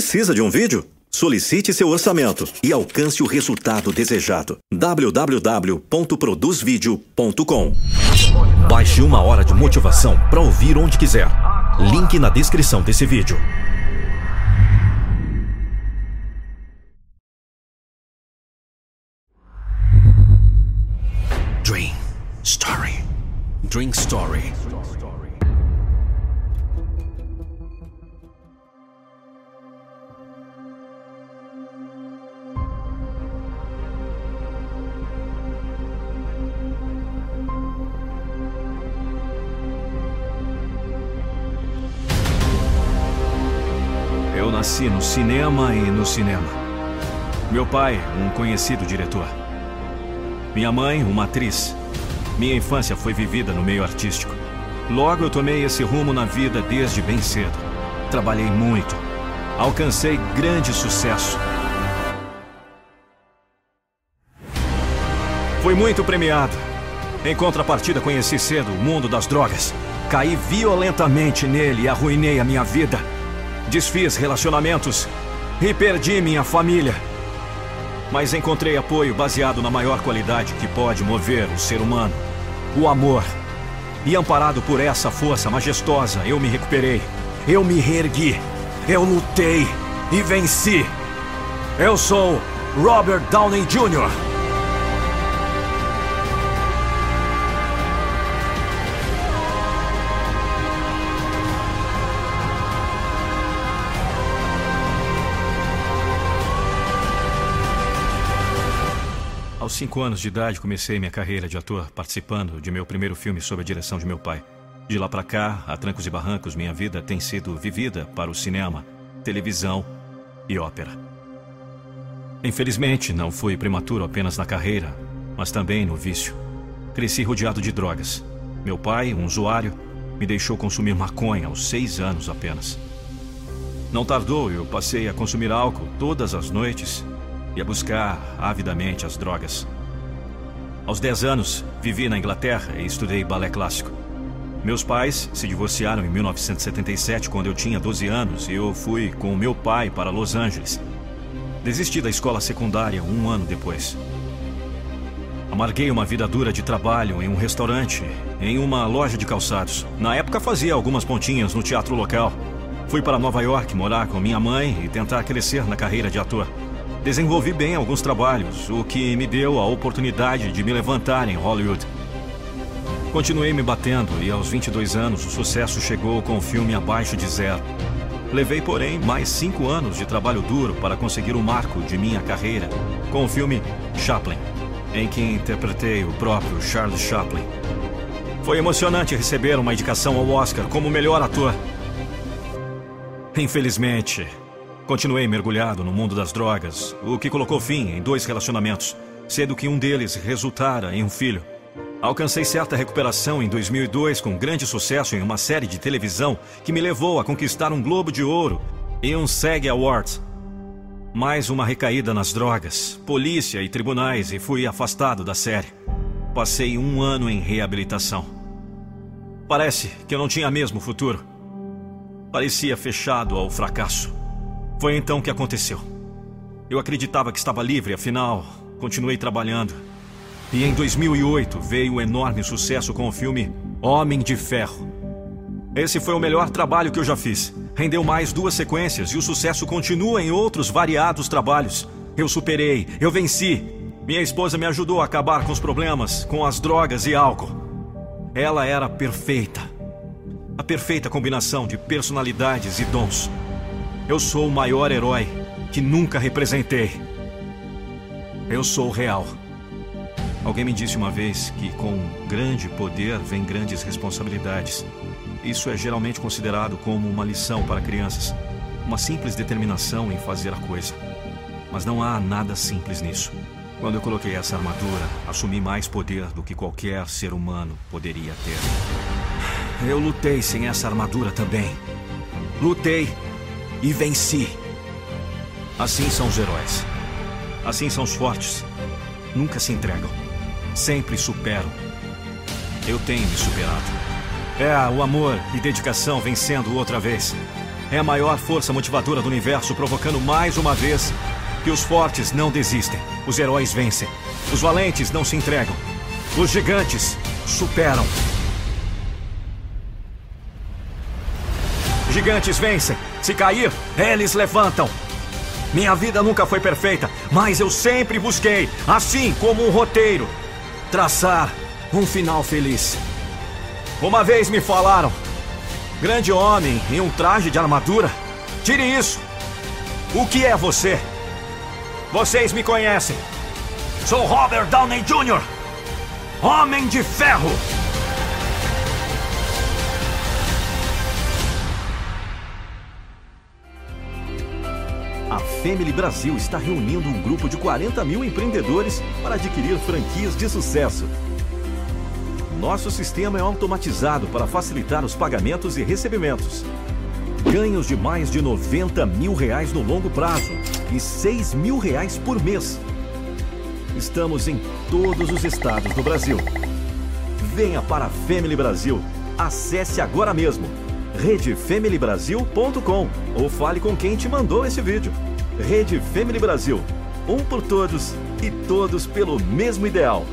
Precisa de um vídeo? Solicite seu orçamento e alcance o resultado desejado. www.produzvideo.com. Baixe uma hora de motivação para ouvir onde quiser. Link na descrição desse vídeo. Dream Story. Eu nasci no cinema e no cinema. Meu pai, um conhecido diretor. Minha mãe, uma atriz. Minha infância foi vivida no meio artístico. Logo, eu tomei esse rumo na vida desde bem cedo. Trabalhei muito. Alcancei grande sucesso. Fui muito premiado. Em contrapartida, conheci cedo o mundo das drogas. Caí violentamente nele e arruinei a minha vida. Desfiz relacionamentos e perdi minha família. Mas encontrei apoio baseado na maior qualidade que pode mover o ser humano: o amor. E amparado por essa força majestosa, eu me recuperei. Eu me reergui. Eu lutei e venci. Eu sou Robert Downey Jr. Aos 5 anos de idade, comecei minha carreira de ator participando de meu primeiro filme sob a direção de meu pai. De lá pra cá, a trancos e barrancos, minha vida tem sido vivida para o cinema, televisão e ópera. Infelizmente, não fui prematuro apenas na carreira, mas também no vício. Cresci rodeado de drogas. Meu pai, um usuário, me deixou consumir maconha aos 6 anos apenas. Não tardou, eu passei a consumir álcool todas as noites e a buscar avidamente as drogas. Aos 10 anos, vivi na Inglaterra e estudei balé clássico. Meus pais se divorciaram em 1977, quando eu tinha 12 anos, e eu fui com meu pai para Los Angeles. Desisti da escola secundária um ano depois. Amarguei uma vida dura de trabalho em um restaurante, em uma loja de calçados. Na época, fazia algumas pontinhas no teatro local. Fui para Nova York morar com minha mãe e tentar crescer na carreira de ator. Desenvolvi bem alguns trabalhos, o que me deu a oportunidade de me levantar em Hollywood. Continuei me batendo e aos 22 anos o sucesso chegou com o filme Abaixo de Zero. Levei, porém, mais 5 anos de trabalho duro para conseguir o marco de minha carreira com o filme Chaplin, em que interpretei o próprio Charles Chaplin. Foi emocionante receber uma indicação ao Oscar como melhor ator. Infelizmente, continuei mergulhado no mundo das drogas, o que colocou fim em 2 relacionamentos, sendo que um deles resultara em um filho. Alcancei certa recuperação em 2002 com grande sucesso em uma série de televisão que me levou a conquistar um Globo de Ouro e um SAG Awards. Mais uma recaída nas drogas, polícia e tribunais, e fui afastado da série. Passei 1 ano em reabilitação. Parece que eu não tinha mesmo futuro. Parecia fechado ao fracasso. Foi então que aconteceu. Eu acreditava que estava livre, afinal, continuei trabalhando. E em 2008 veio o enorme sucesso com o filme Homem de Ferro. Esse foi o melhor trabalho que eu já fiz. Rendeu mais 2 sequências e o sucesso continua em outros variados trabalhos. Eu superei, eu venci. Minha esposa me ajudou a acabar com os problemas, com as drogas e álcool. Ela era perfeita. A perfeita combinação de personalidades e dons. Eu sou o maior herói que nunca representei. Eu sou real. Alguém me disse uma vez que com grande poder vem grandes responsabilidades. Isso é geralmente considerado como uma lição para crianças. Uma simples determinação em fazer a coisa. Mas não há nada simples nisso. Quando eu coloquei essa armadura, assumi mais poder do que qualquer ser humano poderia ter. Eu lutei sem essa armadura também. Lutei e venci. Assim são os heróis. Assim são os fortes. Nunca se entregam. Sempre superam. Eu tenho me superado. É o amor e dedicação vencendo outra vez. é a maior força motivadora do universo, provocando mais uma vez que os fortes não desistem, os heróis vencem, os valentes não se entregam, os gigantes superam. Gigantes vencem, se cair, eles levantam. Minha vida nunca foi perfeita, mas eu sempre busquei, assim como um roteiro, traçar um final feliz. Uma vez me falaram, grande homem em um traje de armadura, tire isso. O que é você? Vocês me conhecem. Sou Robert Downey Jr., Homem de Ferro. A Family Brasil está reunindo um grupo de 40 mil empreendedores para adquirir franquias de sucesso. Nosso sistema é automatizado para facilitar os pagamentos e recebimentos. Ganhos de mais de R$90 mil no longo prazo e R$6 mil por mês. Estamos em todos os estados do Brasil. Venha para a Family Brasil. Acesse agora mesmo. RedeFamilyBrasil.com ou fale com quem te mandou esse vídeo. Rede Family Brasil, um por todos e todos pelo mesmo ideal.